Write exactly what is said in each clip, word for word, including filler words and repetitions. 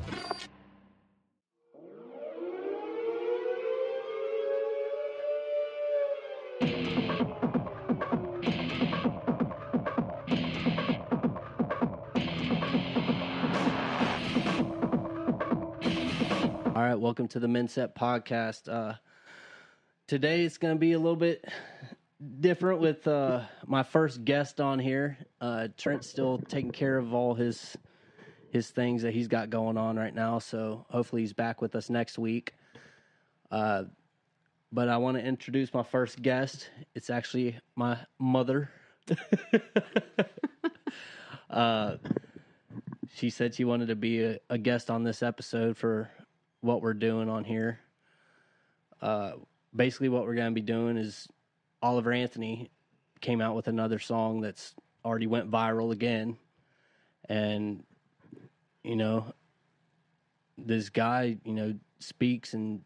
All right, welcome to the MenSet podcast. Uh, today it's going to be a little bit different with uh, my first guest on here. Uh, Trent's still taking care of all his his things that he's got going on right now, so hopefully he's back with us next week. Uh, but I want to introduce my first guest. It's actually my mother. uh, she said she wanted to be a, a guest on this episode for what we're doing on here. Uh, basically what we're going to be doing is Oliver Anthony came out with another song that's already went viral again. And, you know, this guy, you know, speaks and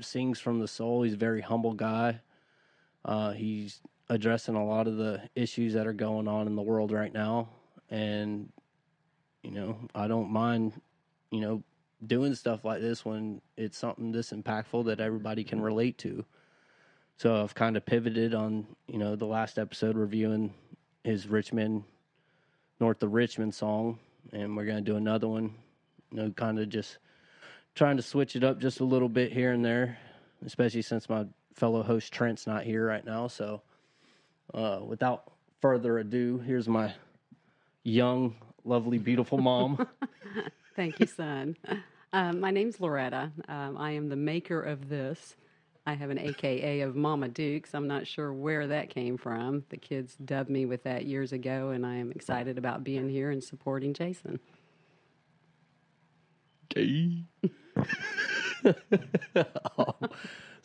sings from the soul. He's a very humble guy. Uh, he's addressing a lot of the issues that are going on in the world right now. And, you know, I don't mind, you know, doing stuff like this when it's something this impactful that everybody can relate to. So I've kind of pivoted on, you know, the last episode reviewing his Richmond, North of Richmond song, and we're going to do another one, you know, kind of just trying to switch it up just a little bit here and there, especially since my fellow host Trent's not here right now. So uh, without further ado, here's my young, lovely, beautiful mom. Thank you, son. Um, my name's Loretta. Um, I am the maker of this. I have an A K A of Mama Dukes. I'm not sure where that came from. The kids dubbed me with that years ago, and I am excited about being here and supporting Jason. Okay. Oh.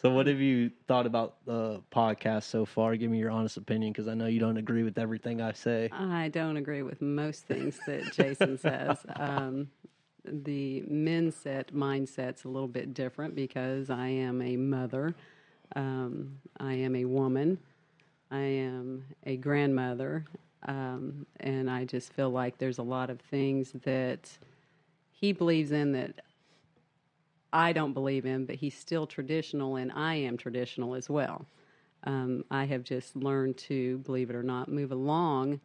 So what have you thought about the podcast so far? Give me your honest opinion, because I know you don't agree with everything I say. I don't agree with most things that Jason says. Um The MenSet mindset's a little bit different because I am a mother, um, I am a woman, I am a grandmother, um, and I just feel like there's a lot of things that he believes in that I don't believe in, but he's still traditional and I am traditional as well. Um, I have just learned to, believe it or not, move along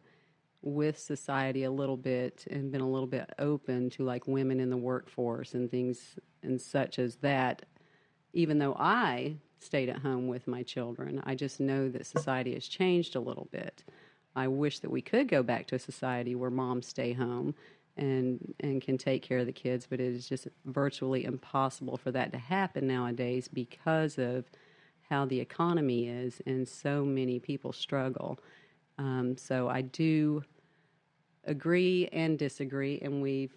with society a little bit and been a little bit open to like women in the workforce and things and such as that. Even though I stayed at home with my children, I just know that society has changed a little bit. I wish that we could go back to a society where moms stay home and and can take care of the kids, but it is just virtually impossible for that to happen nowadays because of how the economy is and so many people struggle. Um, so I do agree and disagree, and we've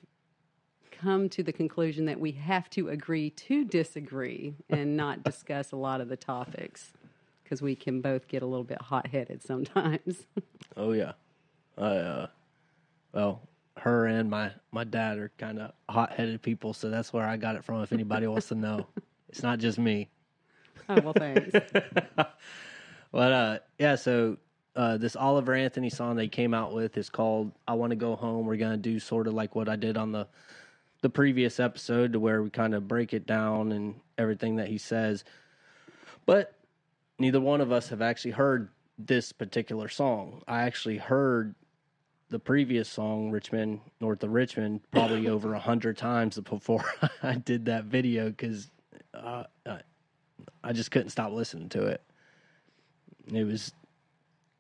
come to the conclusion that we have to agree to disagree and not discuss a lot of the topics because we can both get a little bit hot-headed sometimes. Oh, yeah. I, uh, well, her and my, my dad are kind of hot-headed people, so that's where I got it from if anybody wants to know. It's not just me. Oh, well, thanks. But, uh, yeah, so... Uh, this Oliver Anthony song they came out with is called I Want to Go Home. We're going to do sort of like what I did on the the previous episode to where we kind of break it down and everything that he says. But neither one of us have actually heard this particular song. I actually heard the previous song, Richmond, North of Richmond, probably over one hundred times before I did that video because uh, I just couldn't stop listening to it. It was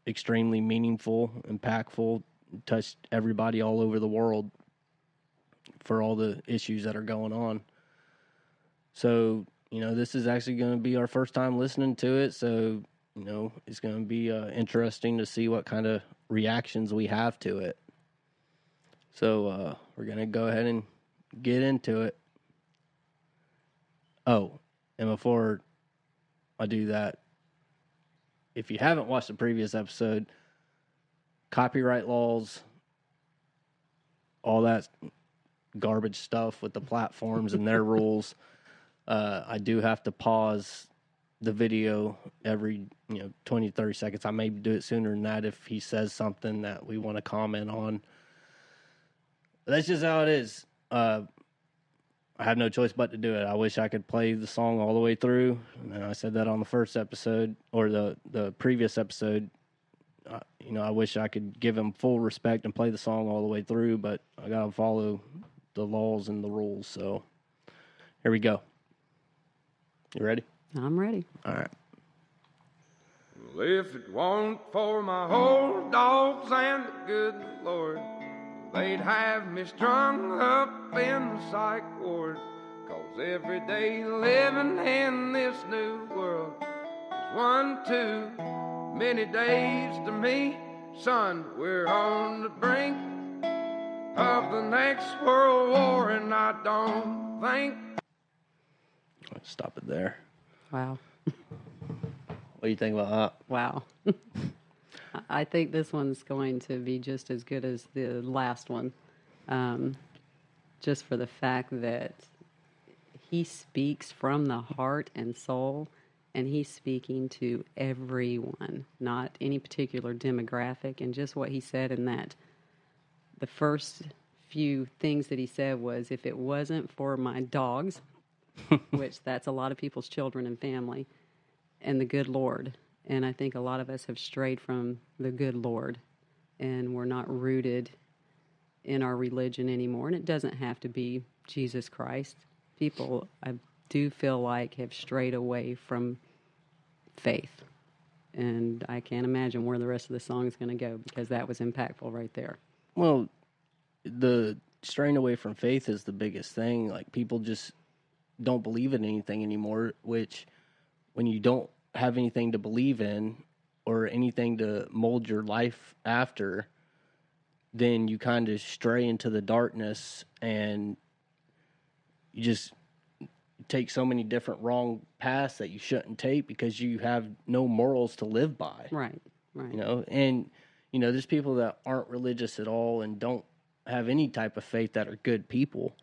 extremely meaningful, impactful, touched everybody all over the world for all the issues that are going on. So, you know, this is actually going to be our first time listening to it. So, you know, it's going to be uh, interesting to see what kind of reactions we have to it. So uh, we're going to go ahead and get into it. Oh, and before I do that, if you haven't watched the previous episode, copyright laws, all that garbage stuff with the platforms and their rules, uh, I do have to pause the video every, you know, twenty, thirty seconds. I may do it sooner than that if he says something that we want to comment on. But that's just how it is. Uh, I have no choice but to do it. I wish I could play the song all the way through. And I said that on the first episode or the, the previous episode. Uh, you know, I wish I could give him full respect and play the song all the way through, but I got to follow the laws and the rules. So here we go. You ready? I'm ready. All right. Well, if it weren't for my old dogs and the good Lord, they'd have me strung up in the psych ward. 'Cause every day living in this new world is one too many days to me. Son, we're on the brink of the next world war, and I don't think... Let's stop it there. Wow. What do you think about that? Wow. I think this one's going to be just as good as the last one. Um, just for the fact that he speaks from the heart and soul, and he's speaking to everyone, not any particular demographic. And just what he said in that, the first few things that he said was, if it wasn't for my dogs, which that's a lot of people's children and family, and the good Lord. And I think a lot of us have strayed from the good Lord, and we're not rooted in our religion anymore. And it doesn't have to be Jesus Christ. People, I do feel like, have strayed away from faith. And I can't imagine where the rest of the song is going to go, because that was impactful right there. Well, the straying away from faith is the biggest thing. Like, people just don't believe in anything anymore, which when you don't have anything to believe in or anything to mold your life after, then you kind of stray into the darkness, and you just take so many different wrong paths that you shouldn't take because you have no morals to live by. Right, right. You know, and, you know, there's people that aren't religious at all and don't have any type of faith that are good people,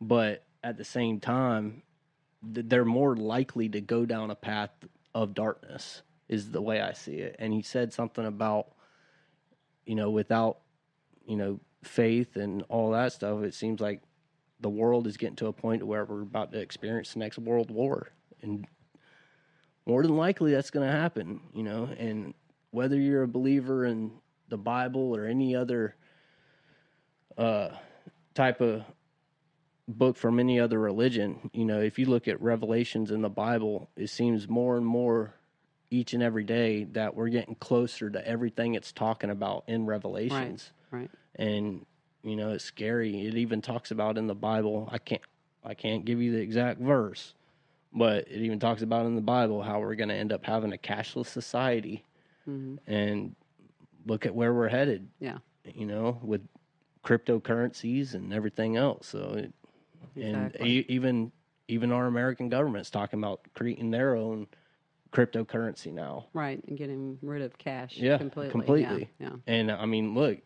but at the same time, they're more likely to go down a path of darkness is the way I see it. And he said something about, you know, without, you know, faith and all that stuff, it seems like the world is getting to a point where we're about to experience the next world war. And more than likely that's going to happen, you know. And whether you're a believer in the Bible or any other uh, type of book from any other religion, you know, if you look at Revelations in the Bible, it seems more and more each and every day that we're getting closer to everything it's talking about in Revelations. Right, right. And, you know, it's scary. It even talks about in the Bible, I can't, I can't give you the exact verse, but it even talks about in the Bible how we're going to end up having a cashless society. Mm-hmm. And look at where we're headed. Yeah. You know, with cryptocurrencies and everything else. So it, Exactly. And even even our American government's talking about creating their own cryptocurrency now. Right, and getting rid of cash yeah, completely. completely. Yeah, yeah. And, I mean, look,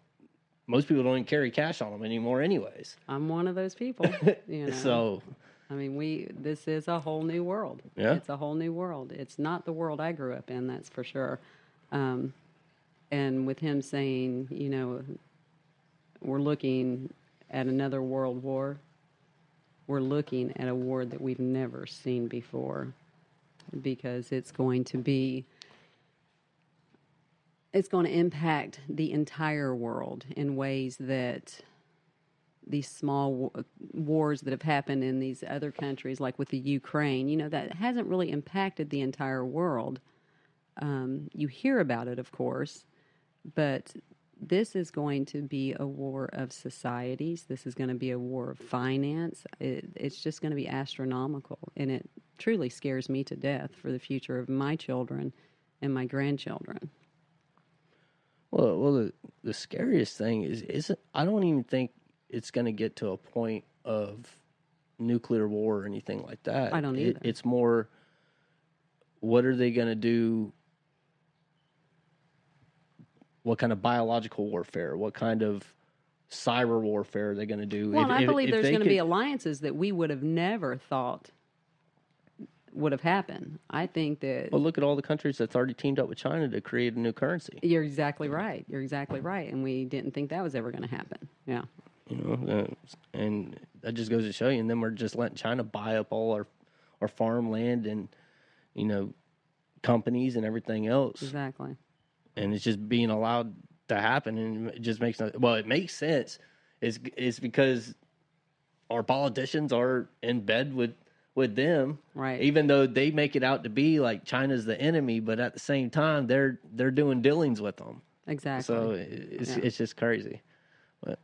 most people don't even carry cash on them anymore anyways. I'm one of those people. You know? So, I mean, we this is a whole new world. Yeah. It's a whole new world. It's not the world I grew up in, that's for sure. Um, and with him saying, you know, we're looking at another world war, we're looking at a war that we've never seen before, because it's going to be, it's going to impact the entire world in ways that these small wars that have happened in these other countries, like with the Ukraine, you know, that hasn't really impacted the entire world. Um, you hear about it, of course, but this is going to be a war of societies. This is going to be a war of finance. It, it's just going to be astronomical, and it truly scares me to death for the future of my children and my grandchildren. Well, well, the, the scariest thing is, isn't, I don't even think it's going to get to a point of nuclear war or anything like that. I don't either. It, it's more, what are they going to do? What kind of biological warfare? What kind of cyber warfare are they going to do? Well, if, I believe if, if there's going to be alliances that we would have never thought would have happened. I think that... Well, look at all the countries that's already teamed up with China to create a new currency. You're exactly right. You're exactly right. And we didn't think that was ever going to happen. Yeah. You know, uh, and that just goes to show you. And then we're just letting China buy up all our, our farmland and, you know, companies and everything else. Exactly. And it's just being allowed to happen, and it just makes no, well, it makes sense. It's, it's because our politicians are in bed with, with them, right? Even though they make it out to be like China's the enemy, but at the same time, they're they're doing dealings with them. Exactly. So it's yeah. it's just crazy. But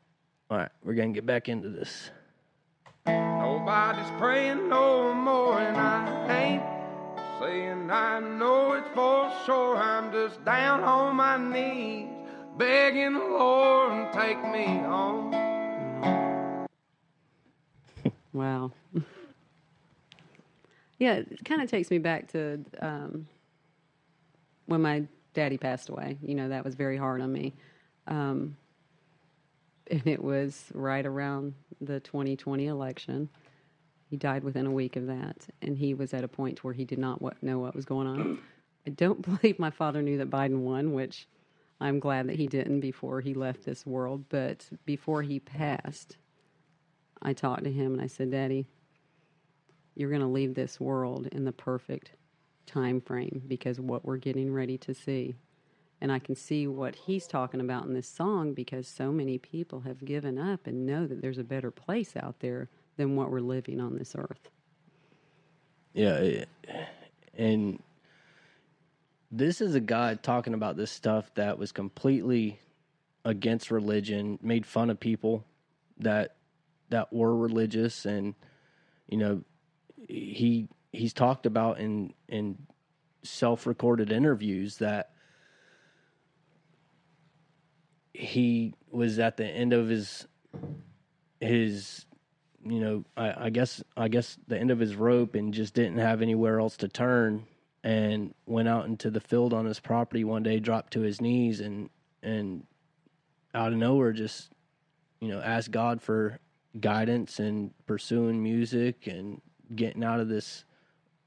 all right, we're gonna get back into this. Nobody's praying no more, and I ain't saying I know it for sure. I'm just down on my knees, begging the Lord to take me home. Wow. Yeah, it kind of takes me back to um, when my daddy passed away. You know, that was very hard on me. Um, and it was right around the twenty twenty election. He died within a week of that. And he was at a point where he did not what, know what was going on. I don't believe my father knew that Biden won, which I'm glad that he didn't before he left this world. But before he passed, I talked to him and I said, Daddy, you're going to leave this world in the perfect time frame because what we're getting ready to see. And I can see what he's talking about in this song because so many people have given up and know that there's a better place out there than what we're living on this earth. Yeah. And this is a guy talking about this stuff that was completely against religion, made fun of people that, that were religious and, you know, He he's talked about in in self-recorded interviews that he was at the end of his his you know I, I guess I guess the end of his rope and just didn't have anywhere else to turn and went out into the field on his property one day, dropped to his knees and and out of nowhere just you know asked God for guidance and pursuing music and getting out of this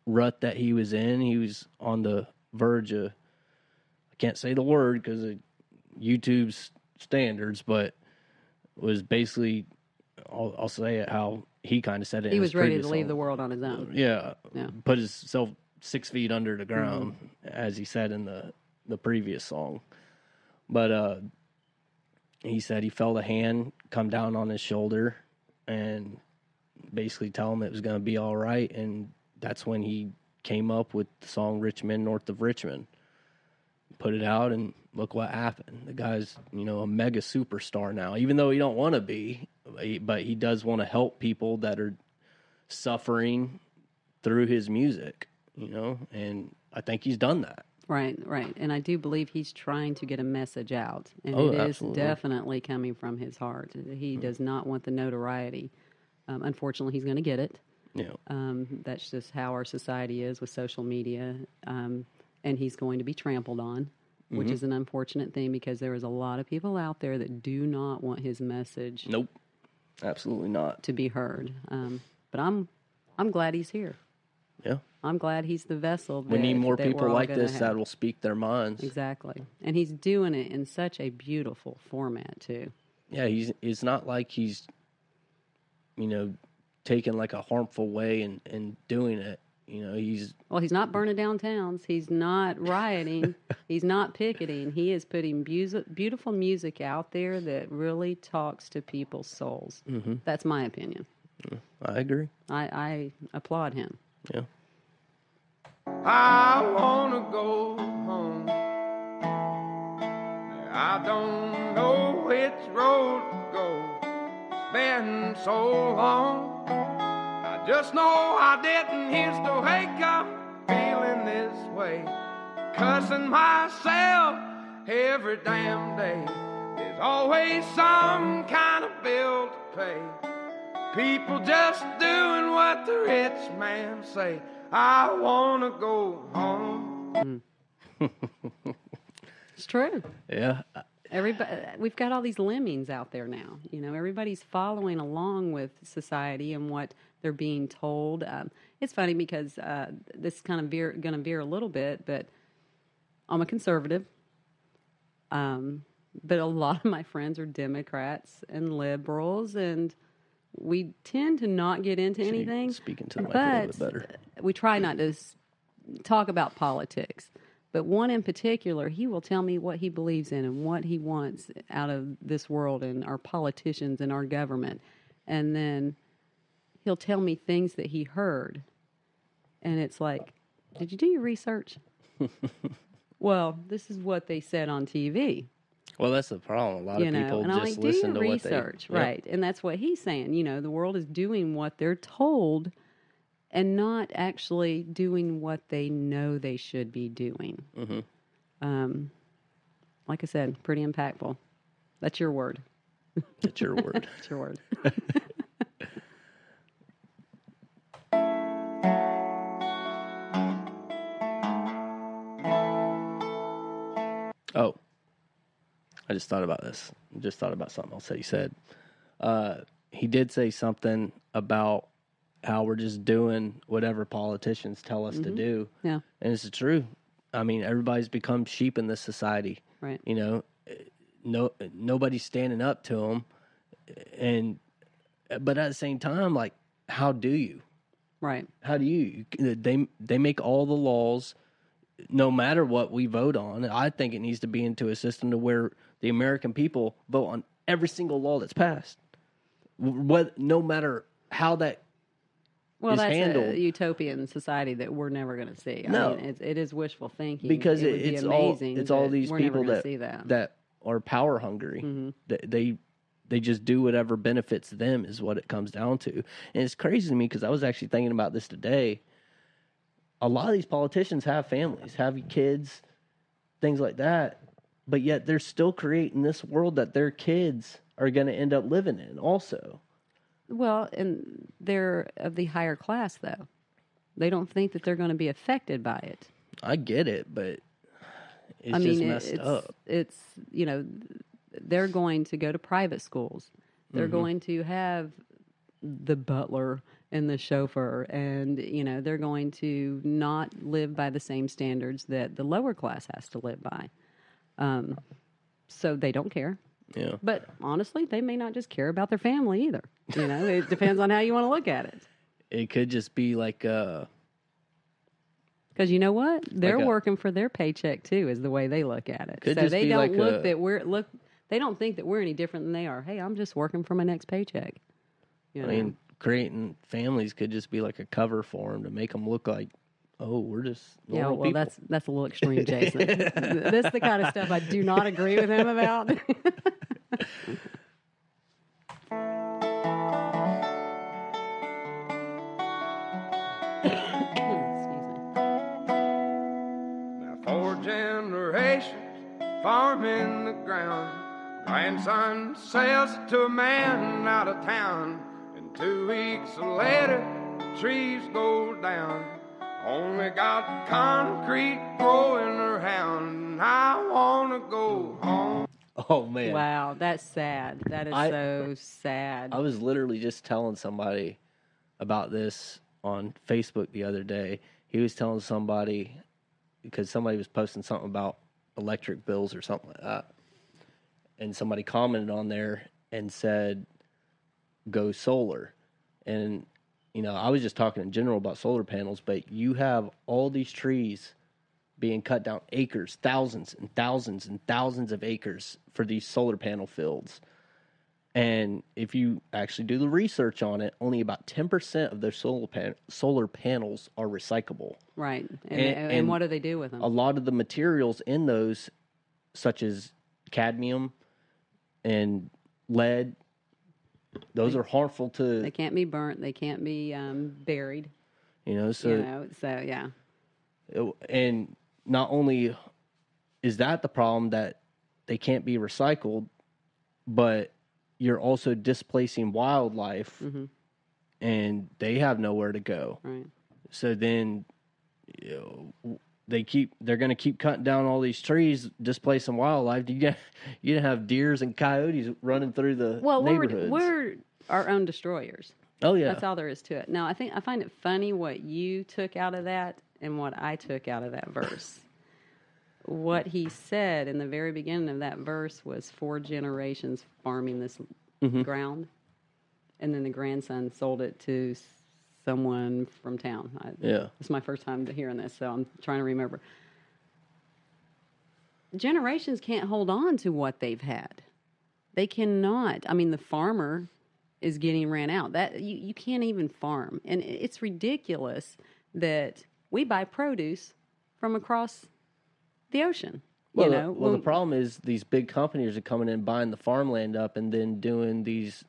rut that he was in. He was on the verge of, I can't say the word because of YouTube's standards, but was basically, I'll, I'll say it how he kind of said it. He was ready to leave the world on his own. Yeah. yeah. Put himself six feet under the ground, mm-hmm. as he said in the, the previous song. But uh, he said he felt a hand come down on his shoulder and basically tell him it was going to be all right, and that's when he came up with the song Richmond, North of Richmond. Put it out, and look what happened. The guy's, you know, a mega superstar now, even though he don't want to be, but he does want to help people that are suffering through his music, you know, and I think he's done that. Right, right, and I do believe he's trying to get a message out, and oh, it absolutely. is definitely coming from his heart. He does not want the notoriety. Um, unfortunately, he's going to get it. Yeah. Um, that's just how our society is with social media. Um, and he's going to be trampled on, which mm-hmm. is an unfortunate thing because there is a lot of people out there that do not want his message. Nope. Absolutely not. To be heard. Um, but I'm I'm glad he's here. Yeah. I'm glad he's the vessel. That, we need more people like this that will speak their minds. Exactly. And he's doing it in such a beautiful format, too. Yeah, he's. It's not like he's... you know, taking like a harmful way and, and doing it. You know, he's... Well, he's not burning down towns. He's not rioting. He's not picketing. He is putting music, beautiful music out there that really talks to people's souls. Mm-hmm. That's my opinion. I agree. I, I applaud him. Yeah. I want to go home. I don't know which road to go. Been so long, I just know I didn't used to wake up feeling this way, cussing myself every damn day. There's always some kind of bill to pay, people just doing what the rich man say. I wanna go home. It's true. Yeah. Everybody, we've got all these lemmings out there now. You know, everybody's following along with society and what they're being told. Um, it's funny because uh, this is kind of veer, going to veer a little bit, but I'm a conservative. Um, but a lot of my friends are Democrats and liberals, and we tend to not get into anything. Speaking to the mic a little bit better. We try not to talk about politics. But one in particular, he will tell me what he believes in and what he wants out of this world and our politicians and our government. And then he'll tell me things that he heard. And it's like, did you do your research? Well, this is what they said on T V. Well, that's the problem. A lot you of people know, just like, listen to research, what they... research, right. Yep. And that's what he's saying. You know, the world is doing what they're told and not actually doing what they know they should be doing. Mm-hmm. Um, like I said, pretty impactful. That's your word. That's your word. That's your word. Oh, I just thought about this. I just thought about something else that he said. Uh, he did say something about how we're just doing whatever politicians tell us mm-hmm. to do. Yeah. And it's true. I mean, everybody's become sheep in this society. Right. You know, no nobody's standing up to them. And, but at the same time, like, how do you? Right. How do you? They, they make all the laws, no matter what we vote on. I think it needs to be into a system to where the American people vote on every single law that's passed. What, no matter how that well, is that's handled. A utopian society that we're never going to see. No. I mean, it, it is wishful thinking. Because it, it, it's, be amazing all, it's all these people that, that. that are power hungry. Mm-hmm. That they they just do whatever benefits them is what it comes down to. And it's crazy to me because I was actually thinking about this today. A lot of these politicians have families, have kids, things like that, but yet they're still creating this world that their kids are going to end up living in also. Well, and they're of the higher class, though. They don't think that they're going to be affected by it. I get it, but it's I mean, just messed it's, up. It's, you know, they're going to go to private schools. They're mm-hmm. going to have the butler and the chauffeur, and, you know, they're going to not live by the same standards that the lower class has to live by. Um, so they don't care. Yeah. But honestly, they may not just care about their family either. You know, it depends on how you want to look at it. It could just be like a... Because you know what? They're like a, working for their paycheck, too, is the way they look at it. Could so just they be don't like look a, that we're... look. They don't think that we're any different than they are. Hey, I'm just working for my next paycheck. You know? I mean... creating families could just be like a cover for them to make them look like, oh, we're just normal yeah. Well, people. that's that's a little extreme, Jason. This is the kind of stuff I do not agree with him about. Now, four generations farming the ground, grandson sells it to a man out of town. Two weeks later, the trees go down. Only got concrete growing around. I want to go home. Oh, man. Wow, that's sad. That is I, so sad. I was literally just telling somebody about this on Facebook the other day. He was telling somebody, because somebody was posting something about electric bills or something like that. And somebody commented on there and said, go solar. And you know, I was just talking in general about solar panels, but you have all these trees being cut down, acres, thousands and thousands and thousands of acres for these solar panel fields. And if you actually do the research on it, only about ten percent of their solar pan- solar panels are recyclable. Right. And, and, and, and what do they do with them? A lot of the materials in those, such as cadmium and lead, those are harmful to... They can't be burnt. They can't be um, buried. You know, so... You know, so, yeah. It, and not only is that the problem that they can't be recycled, but you're also displacing wildlife, mm-hmm. and they have nowhere to go. Right. So then, you know, they keep... They're going to keep cutting down all these trees, displacing wildlife. You got, you have deers and coyotes running through the well, neighborhoods. Well, we're, we're our own destroyers. Oh, yeah. That's all there is to it. Now, I think I find it funny what you took out of that and what I took out of that verse. What he said in the very beginning of that verse was four generations farming this mm-hmm. ground. And then the grandson sold it to someone from town. I, yeah. It's my first time hearing this, so I'm trying to remember. Generations can't hold on to what they've had. They cannot. I mean, the farmer is getting ran out. That you, you can't even farm. And it's ridiculous that we buy produce from across the ocean. Well, you know? the, well, well, the problem is these big companies are coming in, buying the farmland up, and then doing these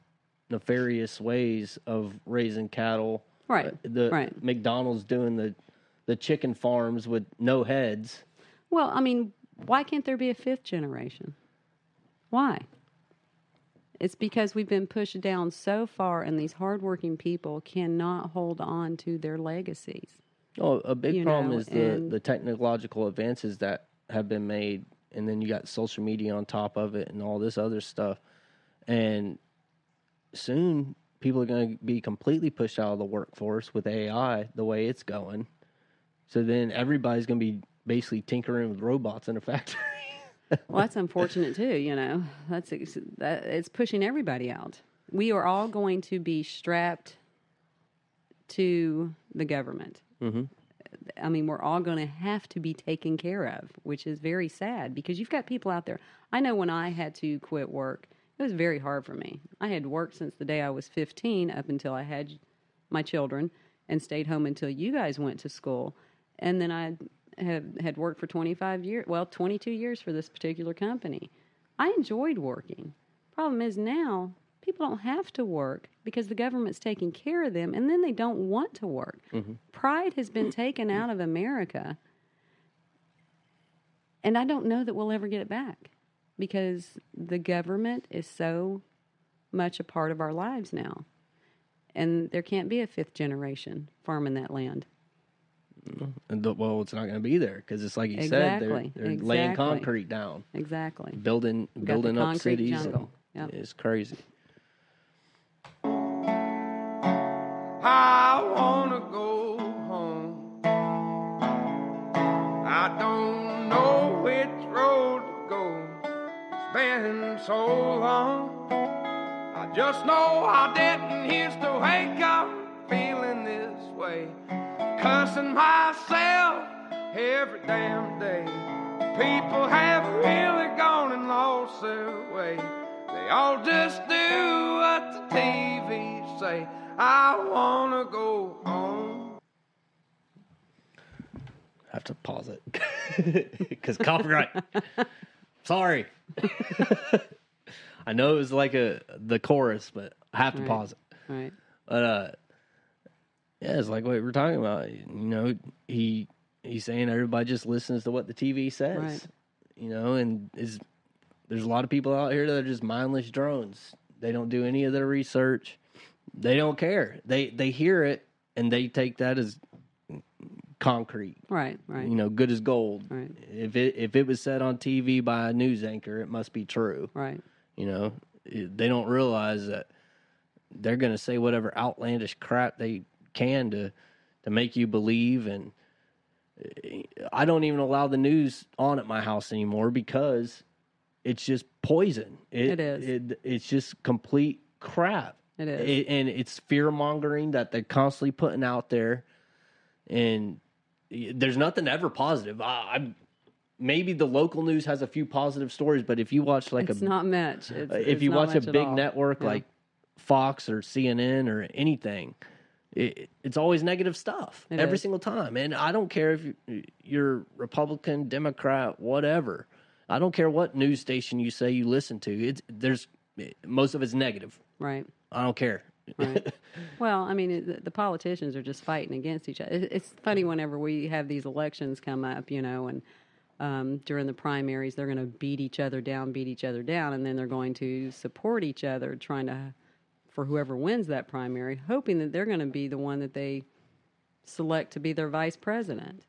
nefarious ways of raising cattle. Right. Uh, the right. McDonald's doing the, the chicken farms with no heads. Well, I mean, why can't there be a fifth generation? Why? It's because we've been pushed down so far, and these hardworking people cannot hold on to their legacies. Oh, a big problem know, is the, the technological advances that have been made, and then you got social media on top of it and all this other stuff. And soon people are going to be completely pushed out of the workforce with A I the way it's going. So then everybody's going to be basically tinkering with robots in a factory. Well, that's unfortunate too, you know. That's that, it's pushing everybody out. We are all going to be strapped to the government. Mm-hmm. I mean, we're all going to have to be taken care of, which is very sad because you've got people out there. I know when I had to quit work, it was very hard for me. I had worked since the day I was fifteen up until I had my children and stayed home until you guys went to school. And then I have, had worked for twenty-five years, well, twenty-two years for this particular company. I enjoyed working. Problem is now people don't have to work because the government's taking care of them, and then they don't want to work. Mm-hmm. Pride has been taken out of America, and I don't know that we'll ever get it back because the government is so much a part of our lives now, and there can't be a fifth generation farming that land. And the, well, it's not going to be there because it's like you exactly. said, they're, they're exactly. laying concrete down. Exactly. Building, building up cities. Yep. It's crazy. I want to go home. I don't know which road to go. It's been so long. I just know I didn't used to wake up feeling this way. Cussing myself every damn day. People have really gone and lost their way. They all just do what the T V say. I wanna go home. I have to pause it because copyright. Sorry. I know it was like a the chorus, but I have to right. pause it. Right. But uh, yeah, it's like what we were talking about. You know, he he's saying everybody just listens to what the T V says. Right. You know, and is there's a lot of people out here that are just mindless drones. They don't do any of their research. They don't care. They they hear it, and they take that as concrete. Right, right. You know, good as gold. Right. If it if it was said on T V by a news anchor, it must be true. Right. You know, they don't realize that they're going to say whatever outlandish crap they can to to make you believe. And I don't even allow the news on at my house anymore because it's just poison. It, it is. It, it's just complete crap. It is. It, and it's fear-mongering that they're constantly putting out there. And there's nothing ever positive. I, I, maybe the local news has a few positive stories, but if you watch like it's a... It's not much. It's, if it's you watch a big network yeah. like Fox or C N N or anything, it, it's always negative stuff it every is. single time. And I don't care if you're Republican, Democrat, whatever. I don't care what news station you say you listen to. It's there's most of it's negative. Right. I don't care. Right. Well, I mean, it, the politicians are just fighting against each other. It, it's funny whenever we have these elections come up, you know, and um, during the primaries, they're going to beat each other down, beat each other down, and then they're going to support each other, trying to, for whoever wins that primary, hoping that they're going to be the one that they select to be their vice president.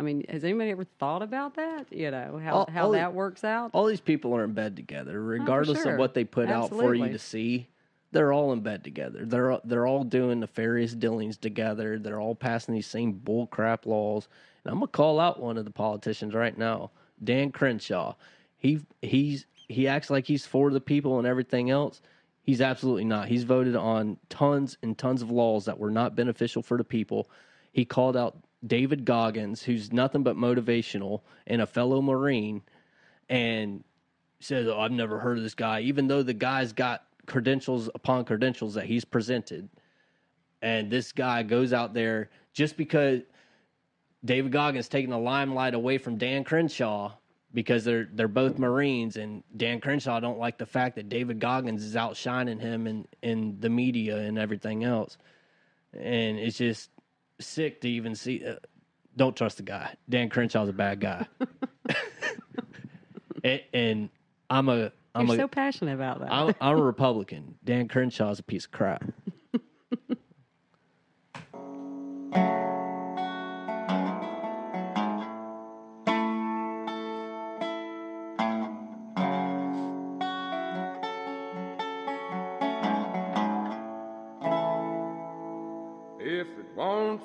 I mean, has anybody ever thought about that? You know, how, all, how all that works out? All these people are in bed together, regardless oh, sure. of what they put Absolutely. out for you to see. They're all in bed together. They're they're all doing nefarious dealings together. They're all passing these same bull crap laws. And I'm gonna call out one of the politicians right now, Dan Crenshaw. He he's he acts like he's for the people and everything else. He's absolutely not. He's voted on tons and tons of laws that were not beneficial for the people. He called out David Goggins, who's nothing but motivational and a fellow Marine, and says, oh, I've never heard of this guy, even though the guy's got credentials upon credentials that he's presented. And this guy goes out there just because David Goggins taking the limelight away from Dan Crenshaw because they're they're both Marines, and Dan Crenshaw don't like the fact that David Goggins is outshining him in, in the media and everything else. And it's just sick to even see. Uh, don't trust the guy. Dan Crenshaw's a bad guy. and, and I'm a... I'm You're a, so passionate about that. I'm, I'm a Republican. Dan Crenshaw's a piece of crap.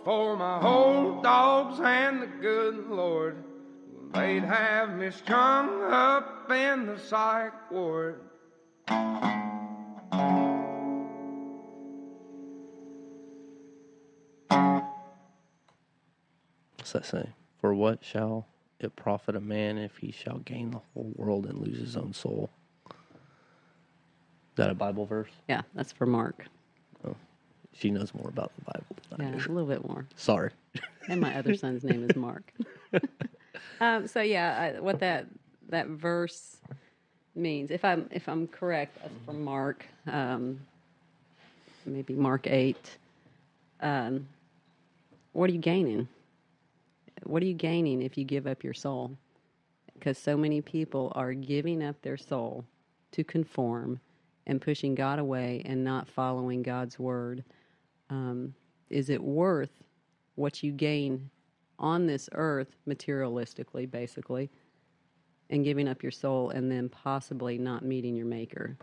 For my old dogs and the good Lord, they'd have me strung up in the psych ward. What's that say? For what shall it profit a man if he shall gain the whole world and lose his own soul? Is that a Bible verse? Yeah, that's for Mark. Oh. She knows more about the Bible than I do. Yeah, a little bit more. Sorry. And my other son's name is Mark. um, so yeah, I, what that that verse means, if I'm if I'm correct, that's from Mark, um, maybe Mark eight. Um, what are you gaining? What are you gaining if you give up your soul? Because so many people are giving up their soul to conform and pushing God away and not following God's word. Um, is it worth what you gain on this earth, materialistically, basically, and giving up your soul and then possibly not meeting your maker?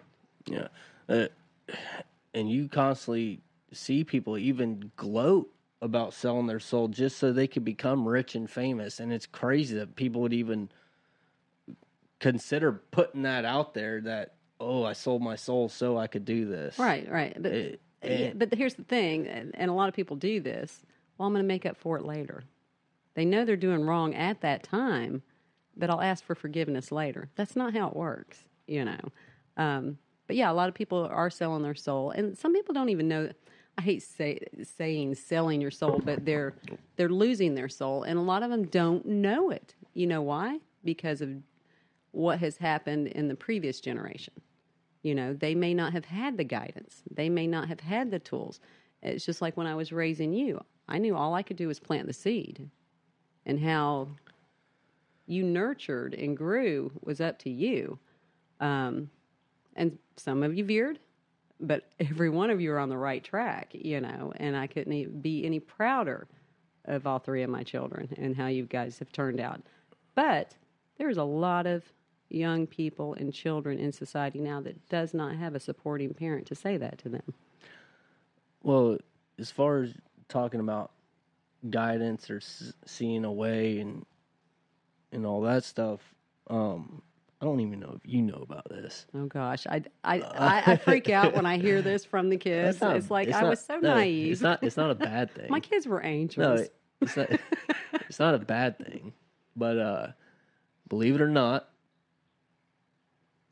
Yeah. Uh, and you constantly see people even gloat about selling their soul just so they could become rich and famous. And it's crazy that people would even consider putting that out there, that, oh, I sold my soul so I could do this. Right, right. But it, it, but here's the thing, and, and a lot of people do this, well, I'm going to make up for it later. They know they're doing wrong at that time, but I'll ask for forgiveness later. That's not how it works, you know. Um, but, yeah, a lot of people are selling their soul, and some people don't even know. I hate say, saying selling your soul, but they're they're losing their soul, and a lot of them don't know it. You know why? Because of what has happened in the previous generation. You know, they may not have had the guidance. They may not have had the tools. It's just like when I was raising you. I knew all I could do was plant the seed. And how you nurtured and grew was up to you. Um, and some of you veered, but every one of you are on the right track, you know. And I couldn't be any prouder of all three of my children and how you guys have turned out. But there's a lot of young people and children in society now that does not have a supporting parent to say that to them. Well, as far as talking about guidance or s- seeing a way and and all that stuff, um, I don't even know if you know about this. Oh gosh, I, I, I, I freak out when I hear this from the kids. Not, it's like it's I not, was so no, naive. It's not. It's not a bad thing. My kids were angels. No, it, it's not. It's not a bad thing, but uh, believe it or not,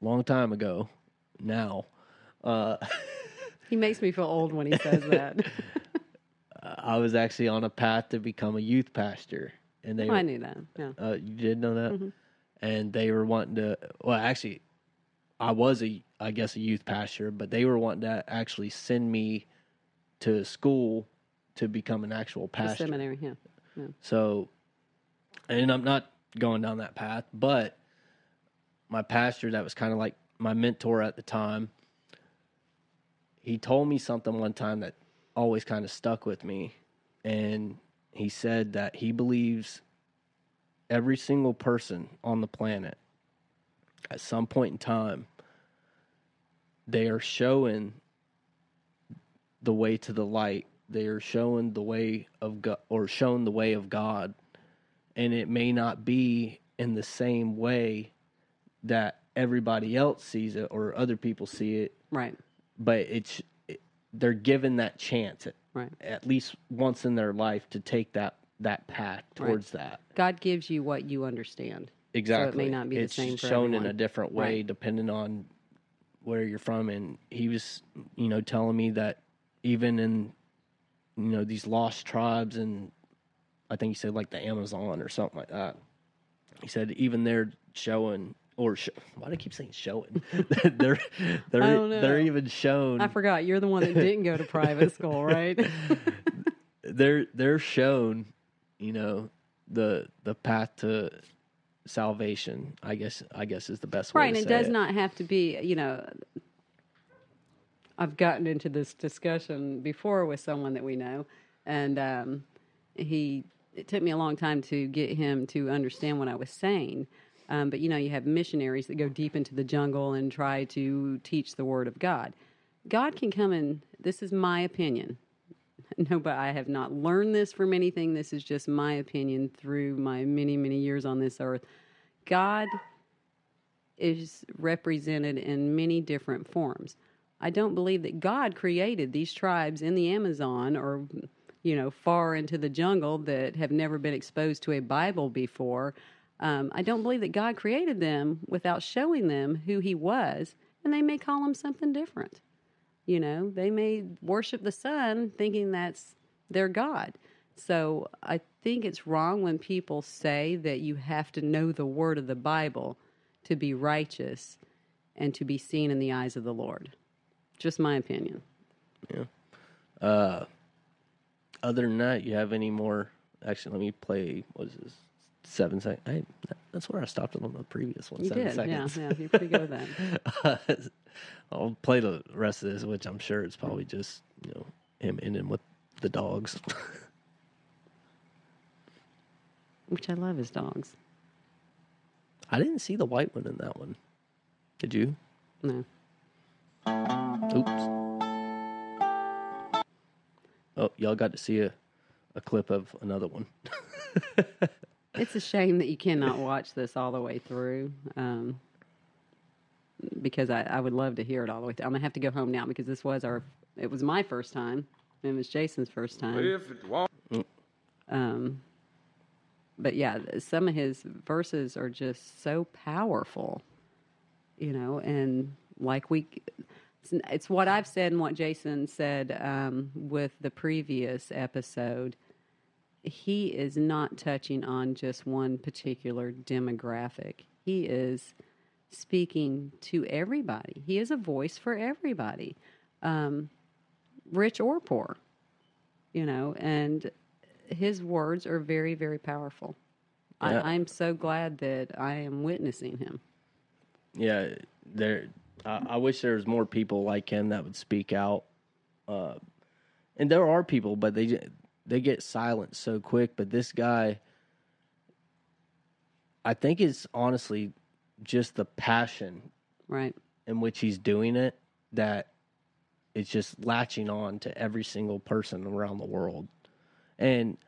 long time ago, now. Uh, he makes me feel old when he says that. I was actually on a path to become a youth pastor, and they. Oh, I knew that. Yeah. Uh, you did know that, mm-hmm. And they were wanting to. Well, actually, I was a, I guess, a youth pastor, but they were wanting to actually send me to school to become an actual pastor. The seminary, yeah. yeah. So, and I'm not going down that path, but my pastor that was kind of like my mentor at the time, he told me something one time that always kind of stuck with me. And he said that he believes every single person on the planet, at some point in time, they are showing the way to the light. They are showing the way of God, or shown the way of God. And it may not be in the same way that everybody else sees it or other people see it. Right. but it's they're given that chance at, right. at least once in their life to take that that path towards right. that. God gives you what you understand. Exactly. So it may not be it's the same for shown everyone. In a different way right. depending on where you're from. And he was, you know, telling me that even in, you know, these lost tribes, and I think he said like the Amazon or something like that. He said even they're showing, or sh- why do I keep saying showing? they're they're I don't know. They're even shown. I forgot you're the one that didn't go to private school, right? they're they're shown, you know, the the path to salvation. I guess I guess is the best way. Right, to and say it does it. Not have to be, you know. I've gotten into this discussion before with someone that we know, and um, he. It took me a long time to get him to understand what I was saying. Um, but, you know, you have missionaries that go deep into the jungle and try to teach the word of God. God can come in. This is my opinion. No, but I have not learned this from anything. This is just my opinion through my many, many years on this earth. God is represented in many different forms. I don't believe that God created these tribes in the Amazon or... you know, far into the jungle that have never been exposed to a Bible before. Um, I don't believe that God created them without showing them who he was, and they may call him something different. You know, they may worship the sun thinking that's their God. So I think it's wrong when people say that you have to know the word of the Bible to be righteous and to be seen in the eyes of the Lord. Just my opinion. Yeah. Uh, Other than that, you have any more? Actually, let me play. What is this? Seven seconds. I, that's where I stopped on the previous one. You seven did. Seconds. Yeah, yeah. You're pretty good with that. uh, I'll play the rest of this, which I'm sure it's probably just, you know, him ending with the dogs. Which I love his dogs. I didn't see the white one in that one. Did you? No. Oops. Oh, y'all got to see a, a clip of another one. It's a shame that you cannot watch this all the way through, um, because I, I would love to hear it all the way through. I'm going to have to go home now because this was our, it was my first time, and it was Jason's first time. If it was. Um, but yeah, some of his verses are just so powerful, you know, and like we... It's what I've said and what Jason said um, with the previous episode. He is not touching on just one particular demographic. He is speaking to everybody. He is a voice for everybody, um, rich or poor, you know, and his words are very, very powerful. Yeah. I, I'm so glad that I am witnessing him. Yeah, they're... I, I wish there was more people like him that would speak out. Uh, and there are people, but they they get silent so quick. But this guy, I think it's honestly just the passion right. in which he's doing it that it's just latching on to every single person around the world. And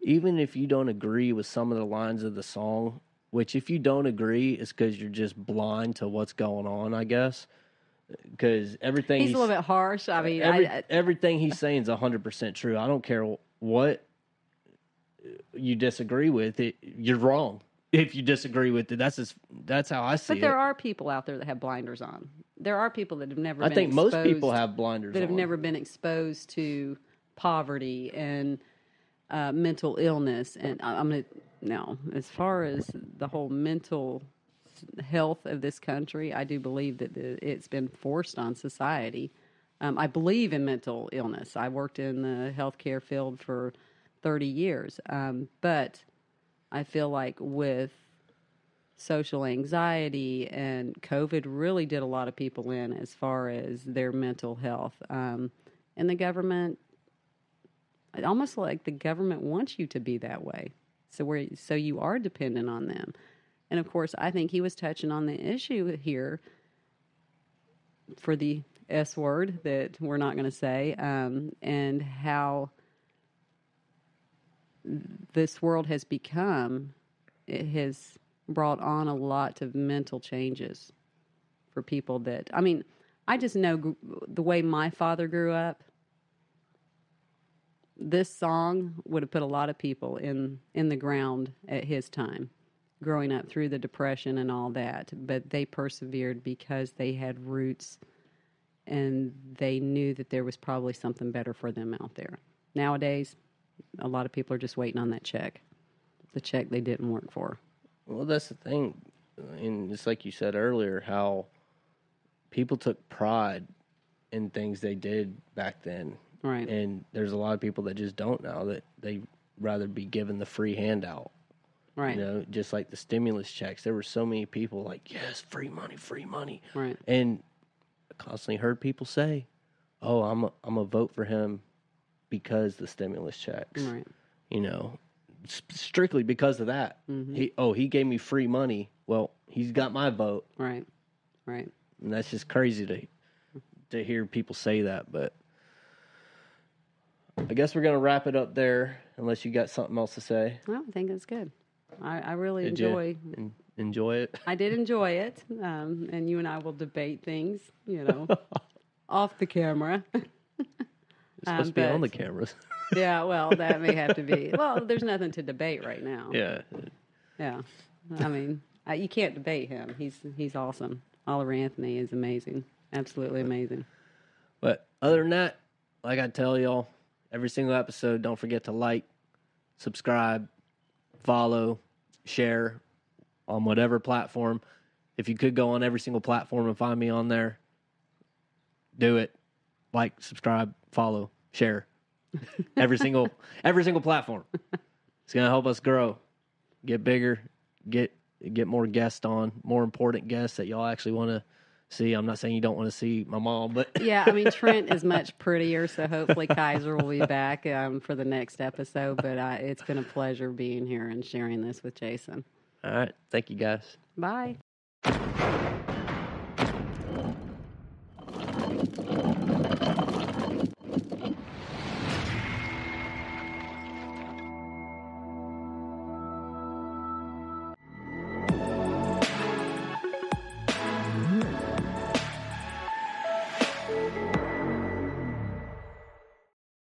even if you don't agree with some of the lines of the song, which if you don't agree, it's because you're just blind to what's going on, I guess. Because everything he's, he's a little bit harsh. I mean, every, I, I, everything he's saying is one hundred percent true. I don't care what you disagree with. It, you're wrong if you disagree with it. That's just, that's how I see it. But there it. Are people out there that have blinders on. There are people that have never. I been think exposed, most people have blinders that on. That have never been exposed to poverty and uh, mental illness. And I, I'm gonna. Now, as far as the whole mental health of this country, I do believe that it's been forced on society. Um, I believe in mental illness. I worked in the healthcare field for thirty years. Um, but I feel like with social anxiety and COVID really did a lot of people in as far as their mental health. Um, and the government, almost like the government wants you to be that way. So we're, so you are dependent on them. And, of course, I think he was touching on the issue here for the S word that we're not going to say, um, and how this world has become, it has brought on a lot of mental changes for people that, I mean, I just know the way my father grew up, this song would have put a lot of people in, in the ground at his time, growing up through the Depression and all that. But they persevered because they had roots and they knew that there was probably something better for them out there. Nowadays, a lot of people are just waiting on that check, the check they didn't work for. Well, that's the thing. And just like you said earlier, how people took pride in things they did back then. Right. And there's a lot of people that just don't now, that they'd rather be given the free handout. Right. You know, just like the stimulus checks. There were so many people like, yes, free money, free money. Right. And I constantly heard people say, oh, I'm a, I'm a vote for him because the stimulus checks. Right. You know, strictly because of that. Mm-hmm. He oh, he gave me free money. Well, he's got my vote. Right. Right. And that's just crazy to to hear people say that, but I guess we're going to wrap it up there, unless you got something else to say. I don't think it's good. I, I really did enjoy en- enjoy it. I did enjoy it, um, and you and I will debate things, you know, off the camera. It's supposed um, to be but, on the cameras. Yeah, well, that may have to be. Well, there's nothing to debate right now. Yeah, yeah. I mean, I, you can't debate him. He's he's awesome. Oliver Anthony is amazing, absolutely amazing. But other than that, like I tell y'all, every single episode, don't forget to like, subscribe, follow, share on whatever platform. If you could go on every single platform and find me on there, do it. Like, subscribe, follow, share. Every single every single platform. It's going to help us grow, get bigger, get get more guests on, more important guests that y'all actually want to see. I'm not saying you don't want to see my mom, but yeah, I mean, Trent is much prettier, so hopefully Kaiser will be back um, for the next episode. But uh, it's been a pleasure being here and sharing this with Jason. All right. Thank you, guys. Bye.